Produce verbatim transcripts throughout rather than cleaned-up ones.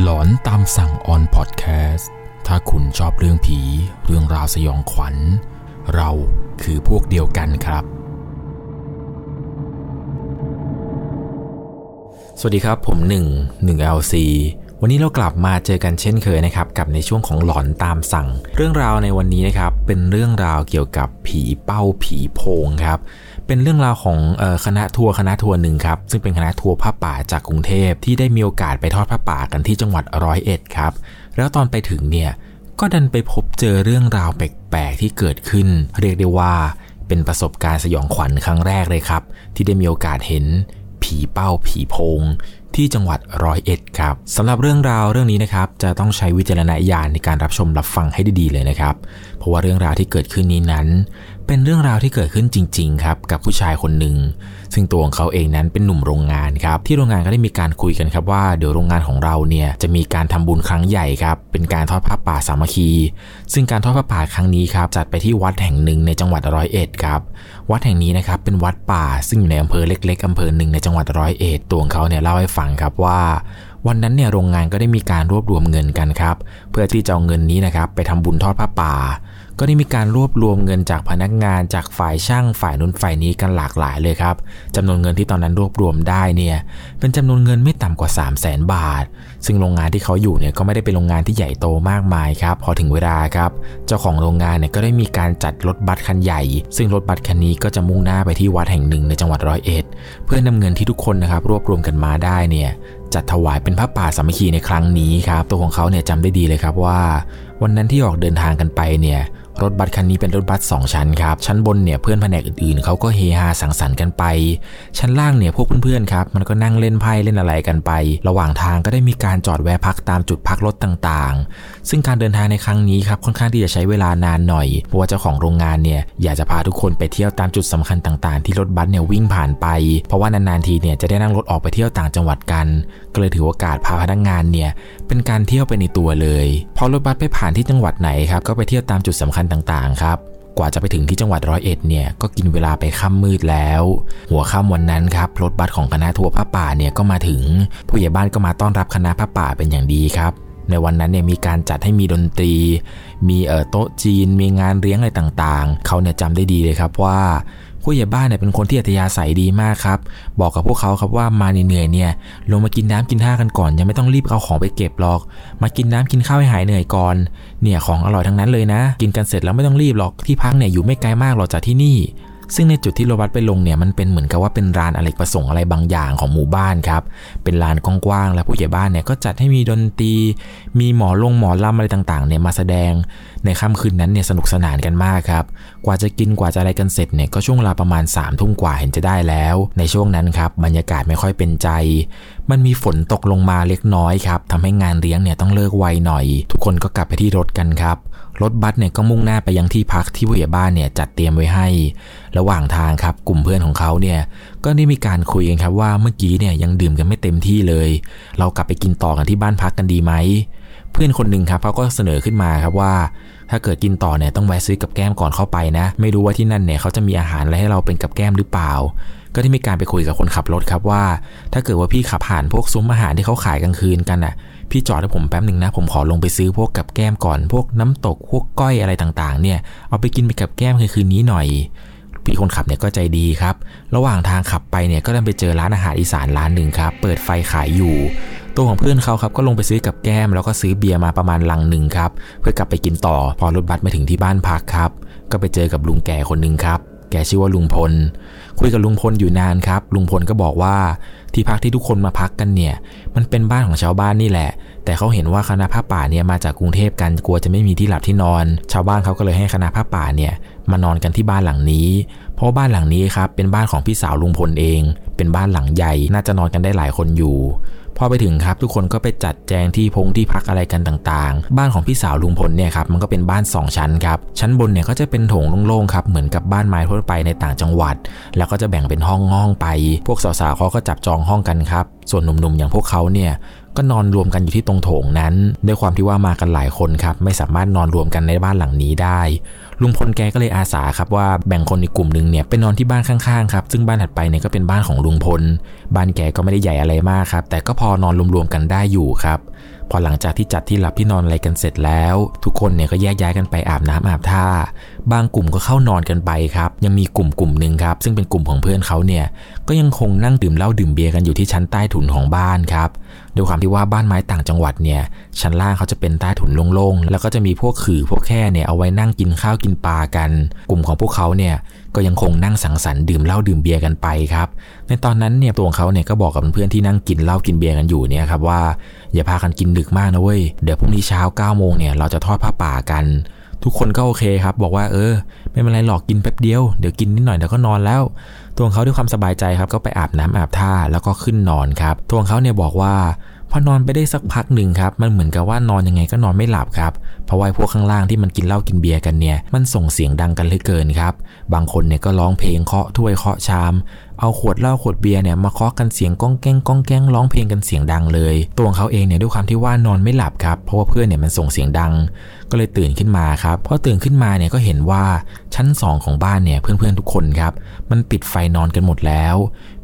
หลอนตามสั่งออนพอดแคสต์ถ้าคุณชอบเรื่องผีเรื่องราวสยองขวัญเราคือพวกเดียวกันครับสวัสดีครับผมหนึ่ง หนึ่ง แอล ซี วันนี้เรากลับมาเจอกันเช่นเคยนะครับกับในช่วงของหลอนตามสั่งเรื่องราวในวันนี้นะครับเป็นเรื่องราวเกี่ยวกับผีเป้าผีโพงครับเป็นเรื่องราวของเอ่อคณะทัวร์คณะทัวร์หนึ่งครับซึ่งเป็นคณะทัวร์ผ้าป่าจากกรุงเทพที่ได้มีโอกาสไปทอดผ้าป่ากันที่จังหวัดร้อยเอ็ดครับแล้วตอนไปถึงเนี่ยก็ดันไปพบเจอเรื่องราวแปลกๆที่เกิดขึ้นเรียกได้ว่าเป็นประสบการณ์สยองขวัญครั้งแรกเลยครับที่ได้มีโอกาสเห็นผีเป้าผีโพงที่จังหวัดร้อยเอ็ดครับสำหรับเรื่องราวเรื่องนี้นะครับจะต้องใช้วิจารณญาณในการรับชมรับฟังให้ดีๆเลยนะครับเพราะว่าเรื่องราวที่เกิดขึ้นนี้นั้นเป็นเรื่องราวที่เกิดขึ้นจริงๆครับกับผู้ชายคนหนึ่งซึ่งตัวของเขาเองนั้นเป็นหนุ่มโรงงานครับที่โรงงานก็ได้มีการคุยกันครับว่าเดี๋ยวโรงงานของเราเนี่ยจะมีการทำบุญครั้งใหญ่ครับเป็นการทอดผ้าป่าสามัคคีซึ่งการทอดผ้าป่าครั้งนี้ครับจัดไปที่วัดแห่งหนึ่งในจังหวัดร้อยเอ็ดครับวัดแห่งนี้นะครับเป็นวัดป่าซึ่งอยู่ในอำเภอเล็กๆอำเภอหนึ่งในจังหวัดร้อยเอ็ดตัวของเขาเนี่ยเล่าให้ฟังครับว่าวันนั้นเนี่ยโรงงานก็ได้มีการรวบรวมเงินกันครับเพื่อที่จะเอาเงินนี้นะครับไปทำบุญทอดผ้าป่าก็ได้มีการรวบรวมเงินจากพนักงานจากฝ่ายช่างฝ่ายนู้นฝ่ายนี้กันหลากหลายเลยครับจำนวนเงินที่ตอนนั้นรวบรวมได้เนี่ยเป็นจำนวนเงินไม่ต่ำกว่า สามแสน บาทซึ่งโรงงานที่เขาอยู่เนี่ยก็ไม่ได้เป็นโรงงานที่ใหญ่โตมากมายครับพอถึงเวลาครับเจ้าของโรงงานเนี่ยก็ได้มีการจัดรถบัสคันใหญ่ซึ่งรถบัสคันนี้ก็จะมุ่งหน้าไปที่วัดแห่งหนึ่งในจังหวัดร้อยเอ็ดเพื่อนำเงินที่ทุกคนนะครับรวบรวมกันมาได้เนี่ยจัดถวายเป็นผ้าป่าสามัคคีในครั้งนี้ครับตัวของเขาเนี่ยจำได้ดีเลยครับว่าวันนั้นที่ออกเดินทางกันไปเนี่ยรถบัสคันนี้เป็นรถบัสสองชั้นครับชั้นบนเนี่ยเพื่อนแผนกอื่นๆเขาก็เฮฮาสังสรรค์กันไปชั้นล่างเนี่ยพวกเพื่อนๆครับมันก็นั่งเล่นไพ่เล่นอะไรกันไประหว่างทางก็ได้มีการจอดแวะพักตามจุดพักรถต่างๆซึ่งการเดินทางในครั้งนี้ครับค่อนข้างที่จะใช้เวลานานหน่อยเพราะว่าเจ้าของโรงงานเนี่ยอยากจะพาทุกคนไปเที่ยวตามจุดสำคัญต่างๆที่รถบัสเนี่ยวิ่งผ่านไปเพราะว่านานๆทีเนี่ยจะได้นั่งรถออกไปเที่ยวต่างจังหวัดกันก็เลยถือโอกาสพาพนักงานเนี่ยเป็นการเที่ยวไปในตัวเลยพอรถบัสไปผ่านที่จังหวัดไหนครับก็ไปเที่ยวตามจุดสำคัญต่างๆครับกว่าจะไปถึงที่จังหวัดร้อยเอ็ดเนี่ยก็กินเวลาไปค่ำมืดแล้วหัวค่ำวันนั้นครับรถบัสของคณะทัวร์ผ้าป่าเนี่ยก็มาถึงผู้ใหญ่บ้านก็มาต้อนรับคณะผ้าป่าเป็นอย่างดีครับในวันนั้นเนี่ยมีการจัดให้มีดนตรีมีเอ่อโต๊ะจีนมีงานเลี้ยงอะไรต่างๆเขาเนี่ยจำได้ดีเลยครับว่าผู้ใหญ่บ้านเนี่ยเป็นคนที่อัธยาศัยดีมากครับบอกกับพวกเขาครับว่ามาเหนื่อยๆเนี่ยลงมากินน้ำกินท่ากันก่อนยังไม่ต้องรีบเอาของไปเก็บหรอกมากินน้ำกินข้าวให้หายเหนื่อยก่อนเนี่ยของอร่อยทั้งนั้นเลยนะกินกันเสร็จแล้วไม่ต้องรีบหรอกที่พักเนี่ยอยู่ไม่ไกลมากหรอกจากที่นี่ซึ่งในจุดที่โรบัสไปลงเนี่ยมันเป็นเหมือนกับว่าเป็นลานอเนกประสงค์อะไรบางอย่างของหมู่บ้านครับเป็นลานกว้างๆและผู้ใหญ่บ้านเนี่ยก็จัดให้มีดนตรีมีหมอลงหมอลำอะไรต่างๆเนี่ยมาแสดงในค่ำคืนนั้นเนี่ยสนุกสนานกันมากครับกว่าจะกินกว่าจะอะไรกันเสร็จเนี่ยก็ช่วงเวลาประมาณสามทุ่มกว่าเห็นจะได้แล้วในช่วงนั้นครับบรรยากาศไม่ค่อยเป็นใจมันมีฝนตกลงมาเล็กน้อยครับทำให้งานเลี้ยงเนี่ยต้องเลิกไวหน่อยทุกคนก็กลับไปที่รถกันครับรถบัสเนี่ยก็มุ่งหน้าไปยังที่พักที่ผู้ใหญ่บ้านเนี่ยจัดเตรียมไว้ให้ระหว่างทางครับกลุ่มเพื่อนของเขาเนี่ยก็ได้มีการคุยกันครับว่าเมื่อกี้เนี่ยยังดื่มกันไม่เต็มที่เลยเรากลับไปกินต่อกันที่บ้านพักกันดีไหมเพื่อนคนหนึ่งครับเขาก็เสนอขึ้นมาครับว่าถ้าเกิดกินต่อเนี่ยต้องแวะซื้อกับแก้มก่อนเข้าไปนะไม่รู้ว่าที่นั่นเนี่ยเขาจะมีอาหารอะไรให้เราเป็นกับแก้มหรือเปล่าก็ได้มีการไปคุยกับคนขับรถครับว่าถ้าเกิดว่าพี่ขับผ่านพวกซุ้มอาหารที่เขาขายกลางคืนกันอ่ะพี่จอดให้ผมแป๊บนึงนะผมขอลงไปซื้อพวกกับแก้มก่อนพวกน้ำตกพวกก้อยอะไรต่างๆเนี่ยเอาไปกินไปกับแก้มคืนนี้หน่อยพี่คนขับเนี่ยก็ใจดีครับระหว่างทางขับไปเนี่ยก็ได้ไปเจอร้านอาหารอีสานร้านหนึ่งครับเปิดไฟขายอยู่ตัวของเพื่อนเขาครับก็ลงไปซื้อกับแก้มแล้วก็ซื้อเบียร์มาประมาณลังหนึ่งครับเพื่อกลับไปกินต่อพอรถบัสมาถึงที่บ้านพักครับก็ไปเจอกับลุงแก่คนนึงครับแกชื่อว่าลุงพลคุยกับลุงพลอยู่นานครับลุงพลก็บอกว่าที่พักที่ทุกคนมาพักกันเนี่ยมันเป็นบ้านของชาวบ้านนี่แหละแต่เขาเห็นว่าคณะผ้าป่าเนี่ยมาจากกรุงเทพกันกลัวจะไม่มีที่หลับที่นอนชาวบ้านเขาก็เลยให้คณะผ้าป่าเนี่ยมานอนกันที่บ้านหลังนี้เพราะบ้านหลังนี้ครับเป็นบ้านของพี่สาวลุงพลเองเป็นบ้านหลังใหญ่น่าจะนอนกันได้หลายคนอยู่พอไปถึงครับทุกคนก็ไปจัดแจงที่พงที่พักอะไรกันต่างๆบ้านของพี่สาวลุงพลเนี่ยครับมันก็เป็นบ้านสองชั้นครับชั้นบนเนี่ยก็จะเป็นโถงโล่งๆครับเหมือนกับบ้านไม้ทั่วไปในต่างจังหวัดแล้วก็จะแบ่งเป็นห้องๆไปพวกสาวๆเขาก็จับจองห้องกันครับส่วนหนุ่มๆอย่างพวกเขาเนี่ยก็นอนรวมกันอยู่ที่ตรงโถงนั้นด้วยความที่ว่ามากันหลายคนครับไม่สามารถนอนรวมกันในบ้านหลังนี้ได้ลุงพลแกก็เลยอาสาครับว่าแบ่งคนอีกกลุ่มนึงเนี่ยไปนอนที่บ้านข้างๆครับซึ่งบ้านถัดไปเนี่ยก็เป็นบ้านของลุงพลบ้านแกก็ไม่ได้ใหญ่อะไรมากครับแต่ก็พอนอนรวมๆกันได้อยู่ครับพ พอหลังจากที่จัดที่หลับที่นอนอะไรกันเสร็จแล้วทุกคนเนี่ยก็แยกย้ายกันไปอาบน้ำอาบท่าบางกลุ่มก็เข้านอนกันไปครับยังมีกลุ่มกลุ่มหนึ่งครับซึ่งเป็นกลุ่มของเพื่อนเขาเนี่ยก็ยังคงนั่งดื่มเหล้าดื่มเบียร์กันอยู่ที่ชั้นใต้ถุนของบ้านครับด้วยความที่ว่าบ้านไม้ต่างจังหวัดเนี่ยชั้นล่างเขาจะเป็นใต้ถุนโล่งๆแล้วก็จะมีพวกขื่อพวกแค่เนี่ยเอาไว้นั่งกินข้าวกินปลากันกลุ่มของพวกเขาเนี่ยก็ยังคงนั่งสังสรรค์ดื่มเหล้าดื่มเบียร์กันไปครับในตอนนั้นเนี่ยตัวของเขาเนี่ยก็บอกกับเพื่อนที่นั่งกินเหล้ากินเบียร์กันอยู่เนี่ยครับว่าอย่าพากันกินดึกมากนะเว้ยเดี๋ยวพรุ่งนี้เช้าเก้าโมงเนี่ยเราจะทอดผ้าป่ากันทุกคนก็โอเคครับบอกว่าเออไม่เป็นไรหรอกกินแป๊บเดียวเดี๋ยวกินนิดหน่อยแล้วก็นอนแล้วตัวของเขาด้วยความสบายใจครับก็ไปอาบน้ำอาบท่าแล้วก็ขึ้นนอนครับตัวของเขาเนี่ยบอกว่าพอนอนไปได้สักพักหนึ่งครับมันเหมือนกับว่านอนยังไงก็นอนไม่หลับครับเพราะว่าพวกข้างล่างที่มันกินเหล้ากินเบียร์กันเนี่ยมันส่งเสียงดังกันเหลือเกินครับบางคนเนี่ยก็ร้องเพลงเคาะถ้วยเคาะชามเอาขวดเหล้าขวดเบียร์เนี่ยมาเคาะกันเสียงก้องแก้งก้องแก้งร้องเพลงกันเสียงดังเลยตัวของเขาเองเนี่ยด้วยความที่ว่านอนไม่หลับครับเพราะว่าเพื่อนเนี่ยมันส่งเสียงดังก็เลยตื่นขึ้นมาครับพอตื่นขึ้นมาเนี่ยก็เห็นว่าชั้นสองของบ้านเนี่ยเพื่อนๆทุกคนครับมันปิดไฟนอนกันหมดแล้ว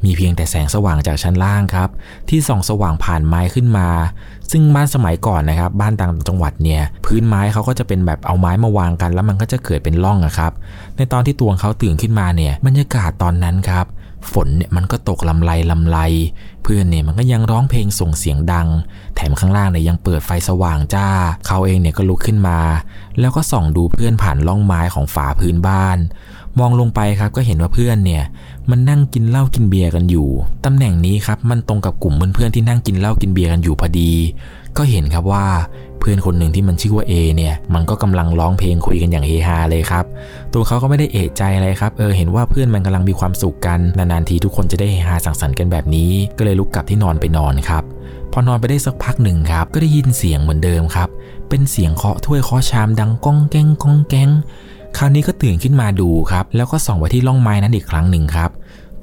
มีเพียงแต่แสงสว่างจากชั้นล่างครับที่ส่องสว่างผ่านไม้ขึ้นมาซึ่งบ้านสมัยก่อนนะครับบ้านต่างจังหวัดเนี่ยพื้นไม้เขาก็จะเป็นแบบเอาไม้มาวางกันแล้วมันก็จะเกิดเป็นร่องอะครับในตอนที่ตัวเขาตื่นขึ้นมาเนี่ยบรรยากาศตอนนั้นครับฝนเนี่ยมันก็ตกลำไลลำไลเพื่อนเนี่ยมันก็ยังร้องเพลงส่งเสียงดังแถมข้างล่างเนี่ยยังเปิดไฟสว่างจ้าเขาเองเนี่ยก็ลุกขึ้นมาแล้วก็ส่องดูเพื่อนผ่านร่องไม้ของฝาพื้นบ้านมองลงไปครับก็เห็นว่าเพื่อนเนี่ยมันนั่งกินเหล้ากินเบียร์กันอยู่ตำแหน่งนี้ครับมันตรงกับกลุ่มเพื่อนๆที่นั่งกินเหล้ากินเบียร์กันอยู่พอดีก็เห็นครับว่าเพื่อนคนหนึ่งที่มันชื่อว่าเอเนี่ยมันก็กำลังร้องเพลงคุยกันอย่างเฮฮาเลยครับตัวเขาก็ไม่ได้เอะใจอะไรครับเออเห็นว่าเพื่อนมันกำลังมีความสุขกันนานๆทีทุกคนจะได้เฮฮาสังสรรค์กันแบบนี้ก็เลยลุกกลับที่นอนไปนอนครับพอนอนไปได้สักพักหนึ่งครับก็ได้ยินเสียงเหมือนเดิมครับเป็นเสียงเคาะถ้วยเคาะชามดังก้องแก้งก้องแก้งคราวนี้ก็ตื่นขึ้นมาดูครับแล้วก็ส่องไปที่ร่องไม้นั้นอีกครั้งหนึ่งครั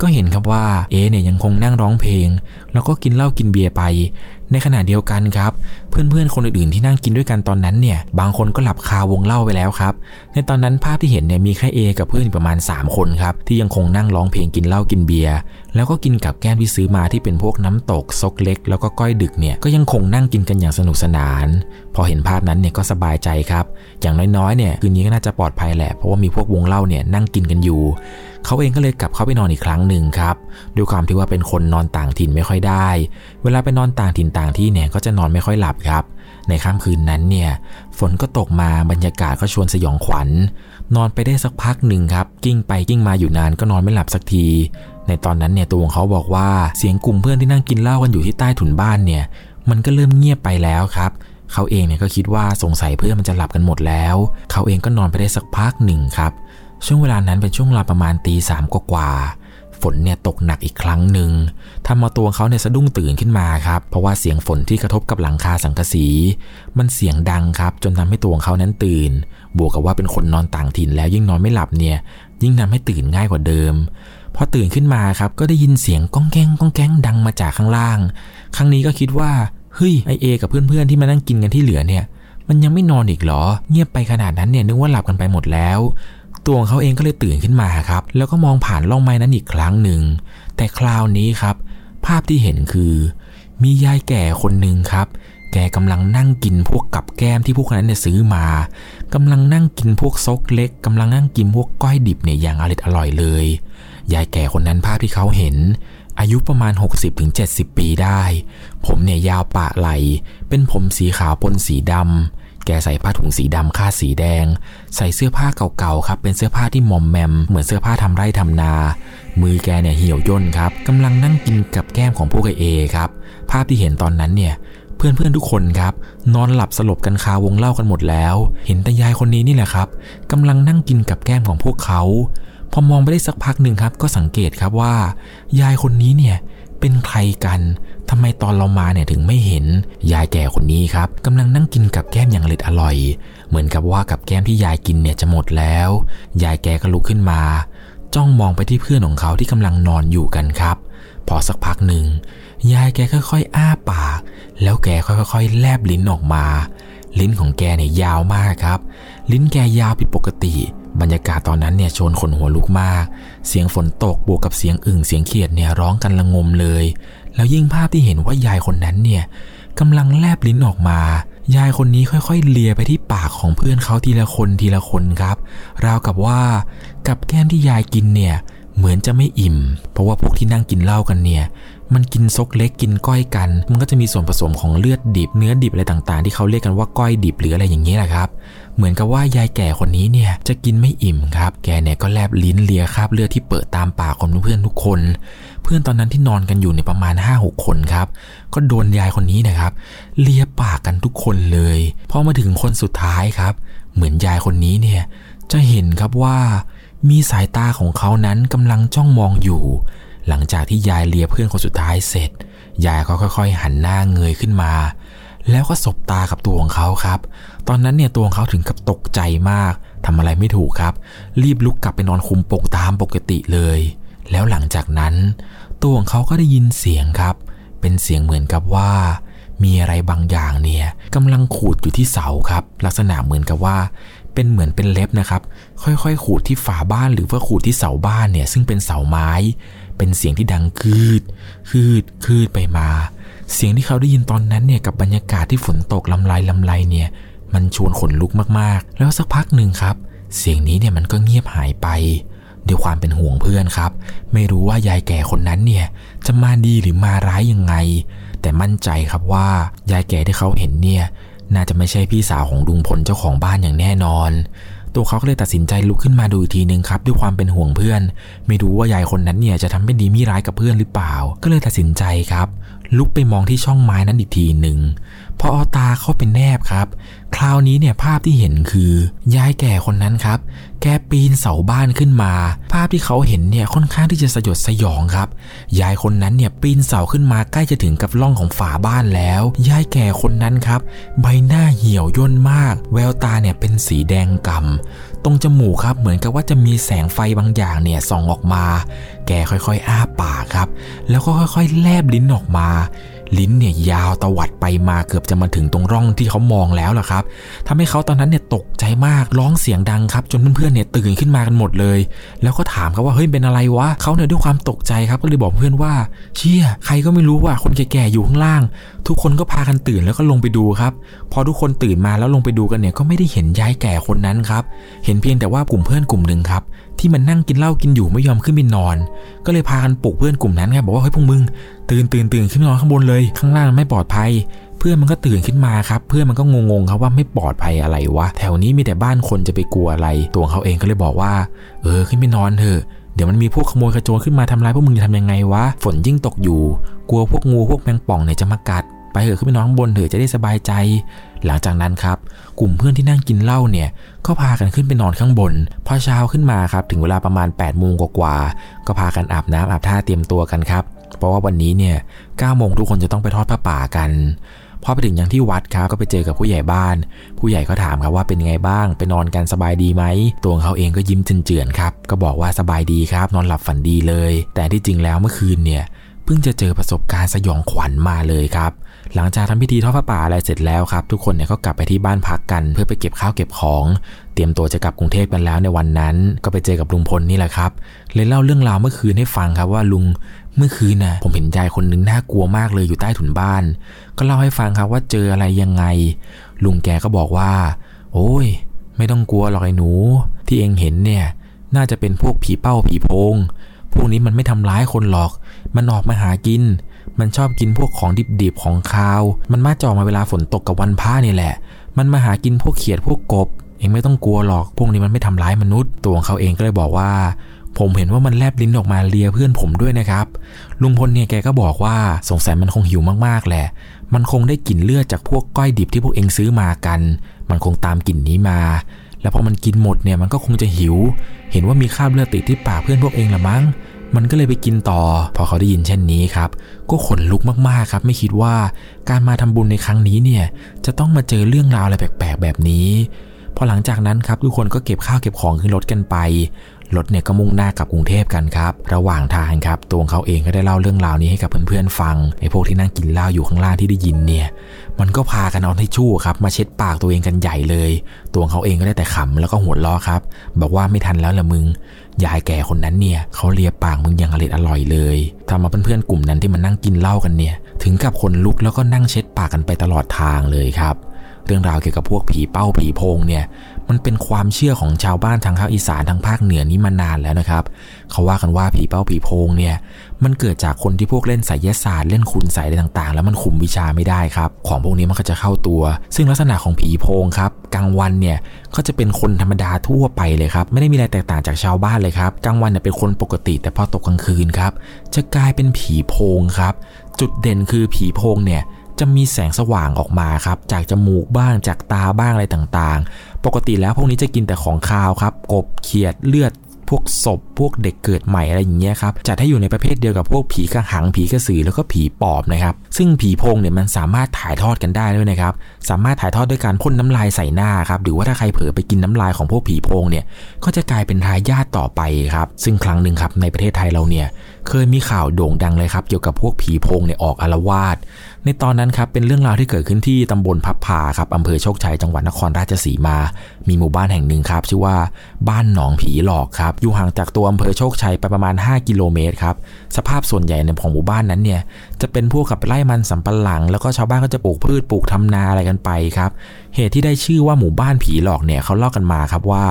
บก็เห็นครับว่าเอเนี่ยยังคงนั่งร้องเพลงแล้วก็กินเหล้ากินเบียร์ไปในขณะเดียวกันครับเพื่อนๆคนอื่นๆที่นั่งกินด้วยกันตอนนั้นเนี่ยบางคนก็หลับคาวงเล่าไปแล้วครับในตอนนั้นภาพที่เห็นเนี่ยมีแค่เอกับเพื่อนประมาณสามคนครับที่ยังคงนั่งร้องเพลงกินเหล้ากินเบียร์แล้วก็กินกับแก้มที่ซื้อมาที่เป็นพวกน้ำตกซกเล็กแล้วก็ก้อยดึกเนี่ยก็ยังคงนั่งกินกันอย่างสนุกสนานพอเห็นภาพนั้นเนี่ยก็สบายใจครับอย่างน้อยๆเนี่ยคืนนี้ก็น่าจะปลอดภัยแหละเพราะว่ามีพวกวงเล่าเนี่ยนั่งกินกันอยู่เขาเองก็เลยกลับเข้าไปนอนอีกครั้งหนึ่งครับด้วยความที่ว่าเป็นคนนอนต่างถิ่นไม่ค่อยได้เวลาไปนอนต่างถิ่นต่างที่เนี่ยก็จะนอนไม่ค่อยหลับครับในค่ำคืนนั้นเนี่ยฝนก็ตกมาบรรยากาศก็ชวนสยองขวัญนอนไปได้สักพักหนึ่งครับกิ้งไปกิ้งมาอยู่นานก็นอนไม่หลับสักทีในตอนนั้นเนี่ยตัวของเขาบอกว่าเสียงกลุ่มเพื่อนที่นั่งกินเหล้ากันอยู่ที่ใต้ถุนบ้านเนี่ยมันก็เริ่มเงียบไปแล้วครับเขาเองเนี่ยก็คิดว่าสงสัยเพื่อนมันจะหลับกันหมดแล้วเขาเองก็นอนไปได้สักพักหนึ่งครับช่วงเวลานั้นเป็นช่วงเวลาประมาณตีสามกว่าฝนเนี่ยตกหนักอีกครั้งหนึ่งทำมาตัวเขาเนี่ยสะดุ้งตื่นขึ้นมาครับเพราะว่าเสียงฝนที่กระทบกับหลังคาสังกะสีมันเสียงดังครับจนทำให้ตัวของเขานั้นตื่นบวกกับว่าเป็นคนนอนต่างถิ่นแล้วยิ่งนอนไม่หลับเนี่ยยิ่งทำให้ตื่นง่ายกว่าเดิมพอตื่นขึ้นมาครับก็ได้ยินเสียงก้องแก้งก้องแก้งดังมาจากข้างล่างครั้งนี้ก็คิดว่าเฮ้ยไอเอกับเพื่อนๆที่มานั่งกินกันที่เหลือเนี่ยมันยังไม่นอนอีกเหรอเงียบไปขนาดนั้นเนี่ยนึกว่าหลับกันไปหมดแล้วตัวของเขาเองก็เลยตื่นขึ้นมาครับแล้วก็มองผ่านร่องไม้นั้นอีกครั้งหนึ่งแต่คราวนี้ครับภาพที่เห็นคือมียายแก่คนหนึ่งครับแกกำลังนั่งกินพวกกับแก้มที่พวกนั้นเนี่ยซื้อมากำลังนั่งกินพวกซกเล็กกำลังนั่งกินพวกก้อยดิบเนี่ยอย่างอร่อยอร่อยเลยยายแก่คนนั้นภาพที่เขาเห็นอายุประมาณ หกสิบถึงเจ็ดสิบ ปีได้ผมเนี่ยยาวปะไหลเป็นผมสีขาวปนสีดำแกใส่ผ้าถุงสีดำคาดสีแดงใส่เสื้อผ้าเก่าๆครับเป็นเสื้อผ้าที่มอมแมมเหมือนเสื้อผ้าทำไร่ทำนามือแกเนี่ยเหี่ยวย่นครับกำลังนั่งกินกับแก้มของพวกเอครับภาพที่เห็นตอนนั้นเนี่ยเพื่อนๆทุกคนครับนอนหลับสลบกันคาวงเล่ากันหมดแล้วเห็นแต่ยายคนนี้นี่แหละครับกำลังนั่งกินกับแก้มของพวกเขาพอมองไปได้สักพักหนึ่งครับก็สังเกตครับว่ายายคนนี้เนี่ยเป็นใครกันทำไมตอนเรามาเนี่ยถึงไม่เห็นยายแก่คนนี้ครับกำลังนั่งกินกับแก้มอย่างอร่อยอร่อยเหมือนกับว่ากับแก้มที่ยายกินเนี่ยจะหมดแล้วยายแก่ก็ลุกขึ้นมาจ้องมองไปที่เพื่อนของเขาที่กำลังนอนอยู่กันครับพอสักพักหนึ่งยายแกค่อยๆอ้าปากแล้วแกค่อยๆแลบลิ้นออกมาลิ้นของแกเนี่ยยาวมากครับลิ้นแกยาวผิดปกติบรรยากาศตอนนั้นเนี่ยชวนขนหัวลุกมากเสียงฝนตกบวกกับเสียงอึ่งเสียงเขียดเนี่ยร้องกันระงมเลยแล้วยิ่งภาพที่เห็นว่ายายคนนั้นเนี่ย กำลังแลบลิ้นออกมายายคนนี้ค่อยๆเลียไปที่ปากของเพื่อนเขาทีละคนทีละคนครับราวกับว่ากับแก้มที่ยายกินเนี่ยเหมือนจะไม่อิ่มเพราะว่าพวกที่นั่งกินเหล้ากันเนี่ยมันกินซกเล็กกินก้อยกันมันก็จะมีส่วนผสมของเลือดดิบเนื้อดิบอะไรต่างๆที่เขาเรียกกันว่าก้อยดิบหรืออะไรอย่างนี้แหละครับเหมือนกับว่ายายแก่คนนี้เนี่ยจะกินไม่อิ่มครับแกเนี่ยก็แลบลิ้นเลียคราบเลือดที่เปิดตามปากของเพื่อนทุกคนเพื่อนตอนนั้นที่นอนกันอยู่ในประมาณ ห้าหก คนครับก็โดนยายคนนี้นะครับเลียปากกันทุกคนเลยพอมาถึงคนสุดท้ายครับเหมือนยายคนนี้เนี่ยจะเห็นครับว่ามีสายตาของเขานั้นกำลังจ้องมองอยู่หลังจากที่ยายเลียเพื่อนคนสุดท้ายเสร็จยายก็ค่อยๆหันหน้าเงยขึ้นมาแล้วก็สบตากับตัวของเขาครับตอนนั้นเนี่ยตัวของเขาถึงกับตกใจมากทำอะไรไม่ถูกครับรีบลุกกลับไปนอนคุมโปงตามปกติเลยแล้วหลังจากนั้นตัวของเขาก็ได้ยินเสียงครับเป็นเสียงเหมือนกับว่ามีอะไรบางอย่างเนี่ยกำลังขูดอยู่ที่เสาครับลักษณะเหมือนกับว่าเป็นเหมือนเป็นเล็บนะครับค่อยๆขูดที่ฝาบ้านหรือว่าขูดที่เสาบ้านเนี่ยซึ่งเป็นเสาไม้เป็นเสียงที่ดังคืดคืดคืดไปมาเสียงที่เขาได้ยินตอนนั้นเนี่ยกับบรรยากาศที่ฝนตกลำลายลำลายเนี่ยมันชวนขนลุกมากๆแล้วสักพักหนึ่งครับเสียงนี้เนี่ยมันก็เงียบหายไปด้วยความเป็นห่วงเพื่อนครับไม่รู้ว่ายายแก่คนนั้นเนี่ยจะมาดีหรือมาร้ายยังไงแต่มั่นใจครับว่ายายแก่ที่เขาเห็นเนี่ยน่าจะไม่ใช่พี่สาวของลุงพลเจ้าของบ้านอย่างแน่นอนตัวเขาก็เลยตัดสินใจลุกขึ้นมาดูอีกทีนึงครับด้วยความเป็นห่วงเพื่อนไม่รู้ว่ายายคนนั้นเนี่ยจะทำไม่ดีไม่ร้ายกับเพื่อนหรือเปล่าก็เลยตัดสินใจครับลุกไปมองที่ช่องไม้นั้นอีกทีนึงพอเอาตาเข้าไปแนบครับคราวนี้เนี่ยภาพที่เห็นคือยายแก่คนนั้นครับแกปีนเสาบ้านขึ้นมาภาพที่เขาเห็นเนี่ยค่อนข้างที่จะสยดสยองครับยายคนนั้นเนี่ยปีนเสาขึ้นมาใกล้จะถึงกับร่องของฝาบ้านแล้วยายแก่คนนั้นครับใบหน้าเหี่ยวย่นมากแววตาเนี่ยเป็นสีแดงกำ่ำตรงจมูกครับเหมือนกับว่าจะมีแสงไฟบางอย่างเนี่ยส่องออกมาแกค่อยๆอ้าปากครับแล้วก็ค่อยๆแลบลิ้นออกมาลิ้นเนี่ยยาวตวัดไปมาเกือบจะมาถึงตรงร่องที่เขามองแล้วล่ะครับทำให้เขาตอนนั้นเนี่ยตกใจมากร้องเสียงดังครับจนเพื่อนๆเนี่ยตื่นขึ้นมากันหมดเลยแล้วก็ถามเขาว่าเฮ้ยเป็นอะไรวะเขาเนี่ยด้วยความตกใจครับก็เลยบอกเพื่อนว่าเชี่ยใครก็ไม่รู้ว่าคนแก่ๆอยู่ข้างล่างทุกคนก็พากันตื่นแล้วก็ลงไปดูครับพอทุกคนตื่นมาแล้วลงไปดูกันเนี่ยก็ไม่ได้เห็นยายแก่คนนั้นครับเห็นเพียงแต่ว่ากลุ่มเพื่อนกลุ่มนึงครับที่มันนั่งกินเหล้ากินอยู่ไม่ยอมขึ้นไปนอนก็เลยพากันปลุกเพื่อนกลุ่มนั้นครับบอกว่าเฮ้ยพวกมึงตื่นตื่นตื่นขึ้นนอนข้างบนเลยข้างล่างไม่ปลอดภัยเพื่อนมันก็ตื่นขึ้นมาครับเพื่อนมันก็งงๆครับว่าไม่ปลอดภัยอะไรวะแถวนี้มีแต่บ้านคนจะไปกลัวอะไรตัวเขาเองก็เลยบอกว่าเออขึ้นไปนอนเถอะเดี๋ยวมันมีพวกขโมยขโจรขึ้นมาทำร้ายพวกมึงจะทำยังไงวะฝนยิ่งตกอยู่กลัวพวกงูพวกแมงป่องเนี่ยจะมากัดไปเถอะขึ้นไปนอนข้างบนเถอะจะได้สบายใจหลังจากนั้นครับกลุ่มเพื่อนที่นั่งกินเหล้าเนี่ยก็พากันขึ้นไปนอนข้างบนพอเช้าขึ้นมาครับถึงเวลาประมาณแปดโมงกว่าก็พากันอาบน้ำอาบท่าเตรียมตัวกันครับเพราะว่าวันนี้เนี่ยเก้าโมงทุกคนจะต้องไปทอดผ้าป่ากันพอไปถึงยังที่วัดครับก็ไปเจอกับผู้ใหญ่บ้านผู้ใหญ่ก็ถามครับว่าเป็นไงบ้างไปนอนกันสบายดีไหมตัวเขาเองก็ยิ้มเจือนๆครับก็บอกว่าสบายดีครับนอนหลับฝันดีเลยแต่ที่จริงแล้วเมื่อคืนเนี่ยเพิ่งจะเจอประสบการณ์สยองขวัญมาเลยครับหลังจากทำพิธีทอดผ้าป่าอะไรเสร็จแล้วครับทุกคนเนี่ยก็กลับไปที่บ้านพักกันเพื่อไปเก็บข้าวเก็บของเตรียมตัวจะกลับกรุงเทพกันแล้วในวันนั้นก็ไปเจอกับลุงพลนี่แหละครับเลยเล่าเรื่องราวเมื่อคืนให้ฟังครับว่าลุงเมื่อคืนน่ะผมเห็นยายคนนึงน่ากลัวมากเลยอยู่ใต้ถุนบ้านก็เล่าให้ฟังครับว่าเจออะไรยังไงลุงแกก็บอกว่าโอ้ยไม่ต้องกลัวหรอกไอ้หนูที่เองเห็นเนี่ยน่าจะเป็นพวกผีเป้าผีโพงพวกนี้มันไม่ทำร้ายคนหรอกมันออกมาหากินมันชอบกินพวกของดิบๆของคาวมันมาจ่อมาเวลาฝนตกกับวันพระนี่แหละมันมาหากินพวกเขียดพวกกบเองไม่ต้องกลัวหรอกพวกนี้มันไม่ทำร้ายมนุษย์ตัวของเขาเองก็เลยบอกว่าผมเห็นว่ามันแลบลิ้นออกมาเลียเพื่อนผมด้วยนะครับลุงพลเนี่ยแกก็บอกว่าสงสัยมันคงหิวมากๆแหละมันคงได้กลิ่นเลือดจากพวกก้อยดิบที่พวกเองซื้อมากันมันคงตามกลิ่นนี้มาแล้วพอมันกินหมดเนี่ยมันก็คงจะหิวเห็นว่ามีคราบเลือดติดที่ปากเพื่อนพวกเองละมั้งมันก็เลยไปกินต่อพอเขาได้ยินเช่นนี้ครับก็ขนลุกมากๆครับไม่คิดว่าการมาทำบุญในครั้งนี้เนี่ยจะต้องมาเจอเรื่องราวอะไรแปลกๆแบบนี้พอหลังจากนั้นครับทุกคนก็เก็บข้าวเก็บของขึ้นรถกันไป รถเนี่ยก็มุ่งหน้ากลับกรุงเทพกันครับระหว่างทางครับตัวเขาเองก็ได้เล่าเรื่องราวนี้ให้กับเพื่อนๆฟังไอ้พวกที่นั่งกินเหล้าอยู่ข้างล่างที่ได้ยินเนี่ยมันก็พากันเอาทิชชู่ครับมาเช็ดปากตัวเองกันใหญ่เลยตัวเขาเองก็ได้แต่ขำแล้วก็หัวเราะครับบอกว่าไม่ทันแล้วละมึงยายแก่คนนั้นเนี่ยเขาเลียปากมึงอย่างอร่อยเลยทำมาเพื่อนๆกลุ่มนั้นที่มันนั่งกินเหล้ากันเนี่ยถึงกับขนลุกแล้วก็นั่งเช็ดปากกันไปตลอดทางเลยครับเรื่องราวเกี่ยวกับพวกผีเป้าผีโพงเนี่ยมันเป็นความเชื่อของชาวบ้านทางภาคอีสานทางภาคเหนือนี้มานานแล้วนะครับเขาว่ากันว่าผีเป้าผีโพงเนี่ยมันเกิดจากคนที่พวกเล่นไสยศาสตร์เล่นคุณไสยอะไรต่างๆแล้วมันคุมวิชาไม่ได้ครับของพวกนี้มันก็จะเข้าตัวซึ่งลักษณะของผีโพงครับกลางวันเนี่ยก็จะเป็นคนธรรมดาทั่วไปเลยครับไม่ได้มีอะไรแตกต่างจากชาวบ้านเลยครับกลางวันเนี่ยเป็นคนปกติแต่พอตกกลางคืนครับจะกลายเป็นผีโพงครับจุดเด่นคือผีโพงเนี่ยจะมีแสงสว่างออกมาครับจากจมูกบ้างจากตาบ้างอะไรต่างๆปกติแล้วพวกนี้จะกินแต่ของคาวครับกบเขียดเลือดพวกศพพวกเด็กเกิดใหม่อะไรอย่างเงี้ยครับจัดให้อยู่ในประเภทเดียวกับพวกผีกระหังผีกระสือแล้วก็ผีปอบนะครับซึ่งผีโพงเนี่ยมันสามารถถ่ายทอดกันได้ด้วยนะครับสามารถถ่ายทอดด้วยการพ่นน้ำลายใส่หน้าครับหรือว่าถ้าใครเผลอไปกินน้ำลายของพวกผีโพงเนี่ยก็จะกลายเป็นทายาทต่อไปครับซึ่งครั้งหนึ่งครับในประเทศไทยเราเนี่ยเคยมีข่าวโด่งดังเลยครับเกี่ยวกับพวกผีโพงเนี่ยออกอาละวาดในตอนนั้นครับเป็นเรื่องราวที่เกิดขึ้นที่ตำบลพับผาครับอำเภอโชคชัยจังหวัดนครราชสีมามีหมู่บ้านแห่งหนึ่งครับชื่อว่าบ้านหนองผีหลอกครับอยู่ห่างจากตัวอำเภอโชคชัยไปประมาณห้ากิโลเมตรครับสภาพส่วนใหญ่ในของหมู่บ้านนั้นเนี่ยจะเป็นพวกกับไร่มันสำปะหลังแล้วก็ชาวบ้านก็จะปลูกพืชปลูกทำนาอะไรกันไปครับเหตุที่ได้ชื่อว่าหมู่บ้านผีหลอกเนี่ยเขาเล่ากันมาครับว่า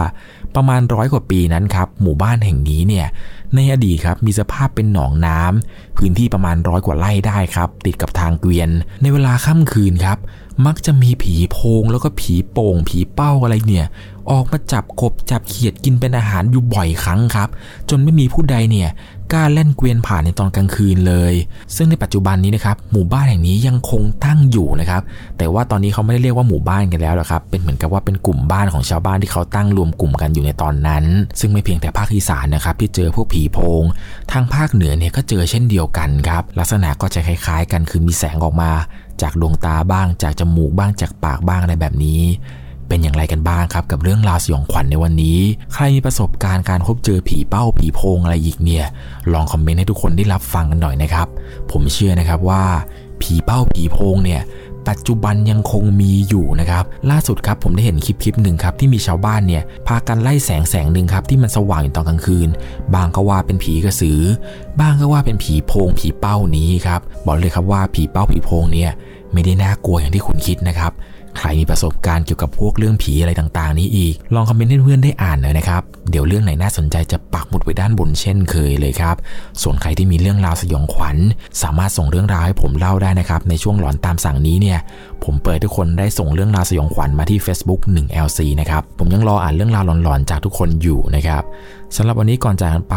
ประมาณร้อยกว่าปีนั้นครับหมู่บ้านแห่งนี้เนี่ยในอดีตครับมีสภาพเป็นหนองน้ำพื้นที่ประมาณร้อยกว่าไร่ได้ครับติดกับทางเกวียนในเวลาค่ำคืนครับมักจะมีผีโพงแล้วก็ผีโป่งผีเป้าอะไรเนี่ยออกมาจับกบจับเขียดกินเป็นอาหารอยู่บ่อยครั้งครับจนไม่มีผู้ใดเนี่ยกล้าเล่นเกวียนผ่านในตอนกลางคืนเลยซึ่งในปัจจุบันนี้นะครับหมู่บ้านแห่งนี้ยังคงตั้งอยู่นะครับแต่ว่าตอนนี้เขาไม่ได้เรียกว่าหมู่บ้านกันแล้วหรอกครับเป็นเหมือนกับว่าเป็นกลุ่มบ้านของชาวบ้านที่เขาตั้งรวมกลุ่มกันอยู่ในตอนนั้นซึ่งไม่เพียงแต่ภาคอีสานนะครับที่เจอพวกผีโพงทางภาคเหนือเนี่ยก็เจอเช่นเดียวกันครับลักษณะก็จะคล้ายๆกันคือมีแสงออกมาจากดวงตาบ้างจากจมูกบ้างจากปากบ้างอะไรแบบนี้เป็นอย่างไรกันบ้างครับกับเรื่องราวสยองขวัญในวันนี้ใครมีประสบการณ์การพบเจอผีเป้าผีโพงอะไรอีกเนี่ยลองคอมเมนต์ให้ทุกคนได้รับฟังกันหน่อยนะครับผมเชื่อนะครับว่าผีเป้าผีโพงเนี่ยปัจจุบันยังคงมีอยู่นะครับล่าสุดครับผมได้เห็นคลิปคลิปหนึ่งครับที่มีชาวบ้านเนี่ยพากันไล่แสงแสงหนึ่งครับที่มันสว่างอยู่ตอนกลางคืนบางก็ว่าเป็นผีกระสือบ้างก็ว่าเป็นผีโพงผีเป้านี้ครับบอกเลยครับว่าผีเป้าผีโพงเนี่ยไม่ได้น่ากลัวอย่างที่คุณคิดนะครับใครมีประสบการณ์เกี่ยวกับพวกเรื่องผีอะไรต่างๆนี้อีกลองคอมเมนต์ให้เพื่อนได้อ่านหน่อยนะครับเดี๋ยวเรื่องไหนน่าสนใจจะปักหมุดไว้ด้านบนเช่นเคยเลยครับส่วนใครที่มีเรื่องราวสยองขวัญสามารถส่งเรื่องราวให้ผมเล่าได้นะครับในช่วงหลอนตามสั่งนี้เนี่ยผมเปิดทุกคนได้ส่งเรื่องราวสยองขวัญมาที่ Facebook หนึ่ง แอล ซี นะครับผมยังรออ่านเรื่องราวหลอนๆจากทุกคนอยู่นะครับสำหรับวันนี้ก่อนจากกันไป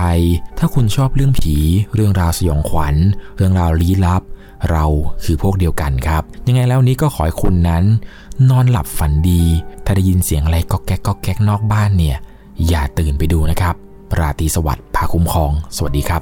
ถ้าคุณชอบเรื่องผีเรื่องราวสยองขวัญเรื่องราวลี้ลับเราคือพวกเดียวกันครับยังไงแล้วนี้ก็ขอให้คุณนั้นนอนหลับฝันดีถ้าได้ยินเสียงอะไรก็แก๊กก็แก๊กนอกบ้านเนี่ยอย่าตื่นไปดูนะครับราตรีสวัสดิ์พาคุ้มครองสวัสดีครับ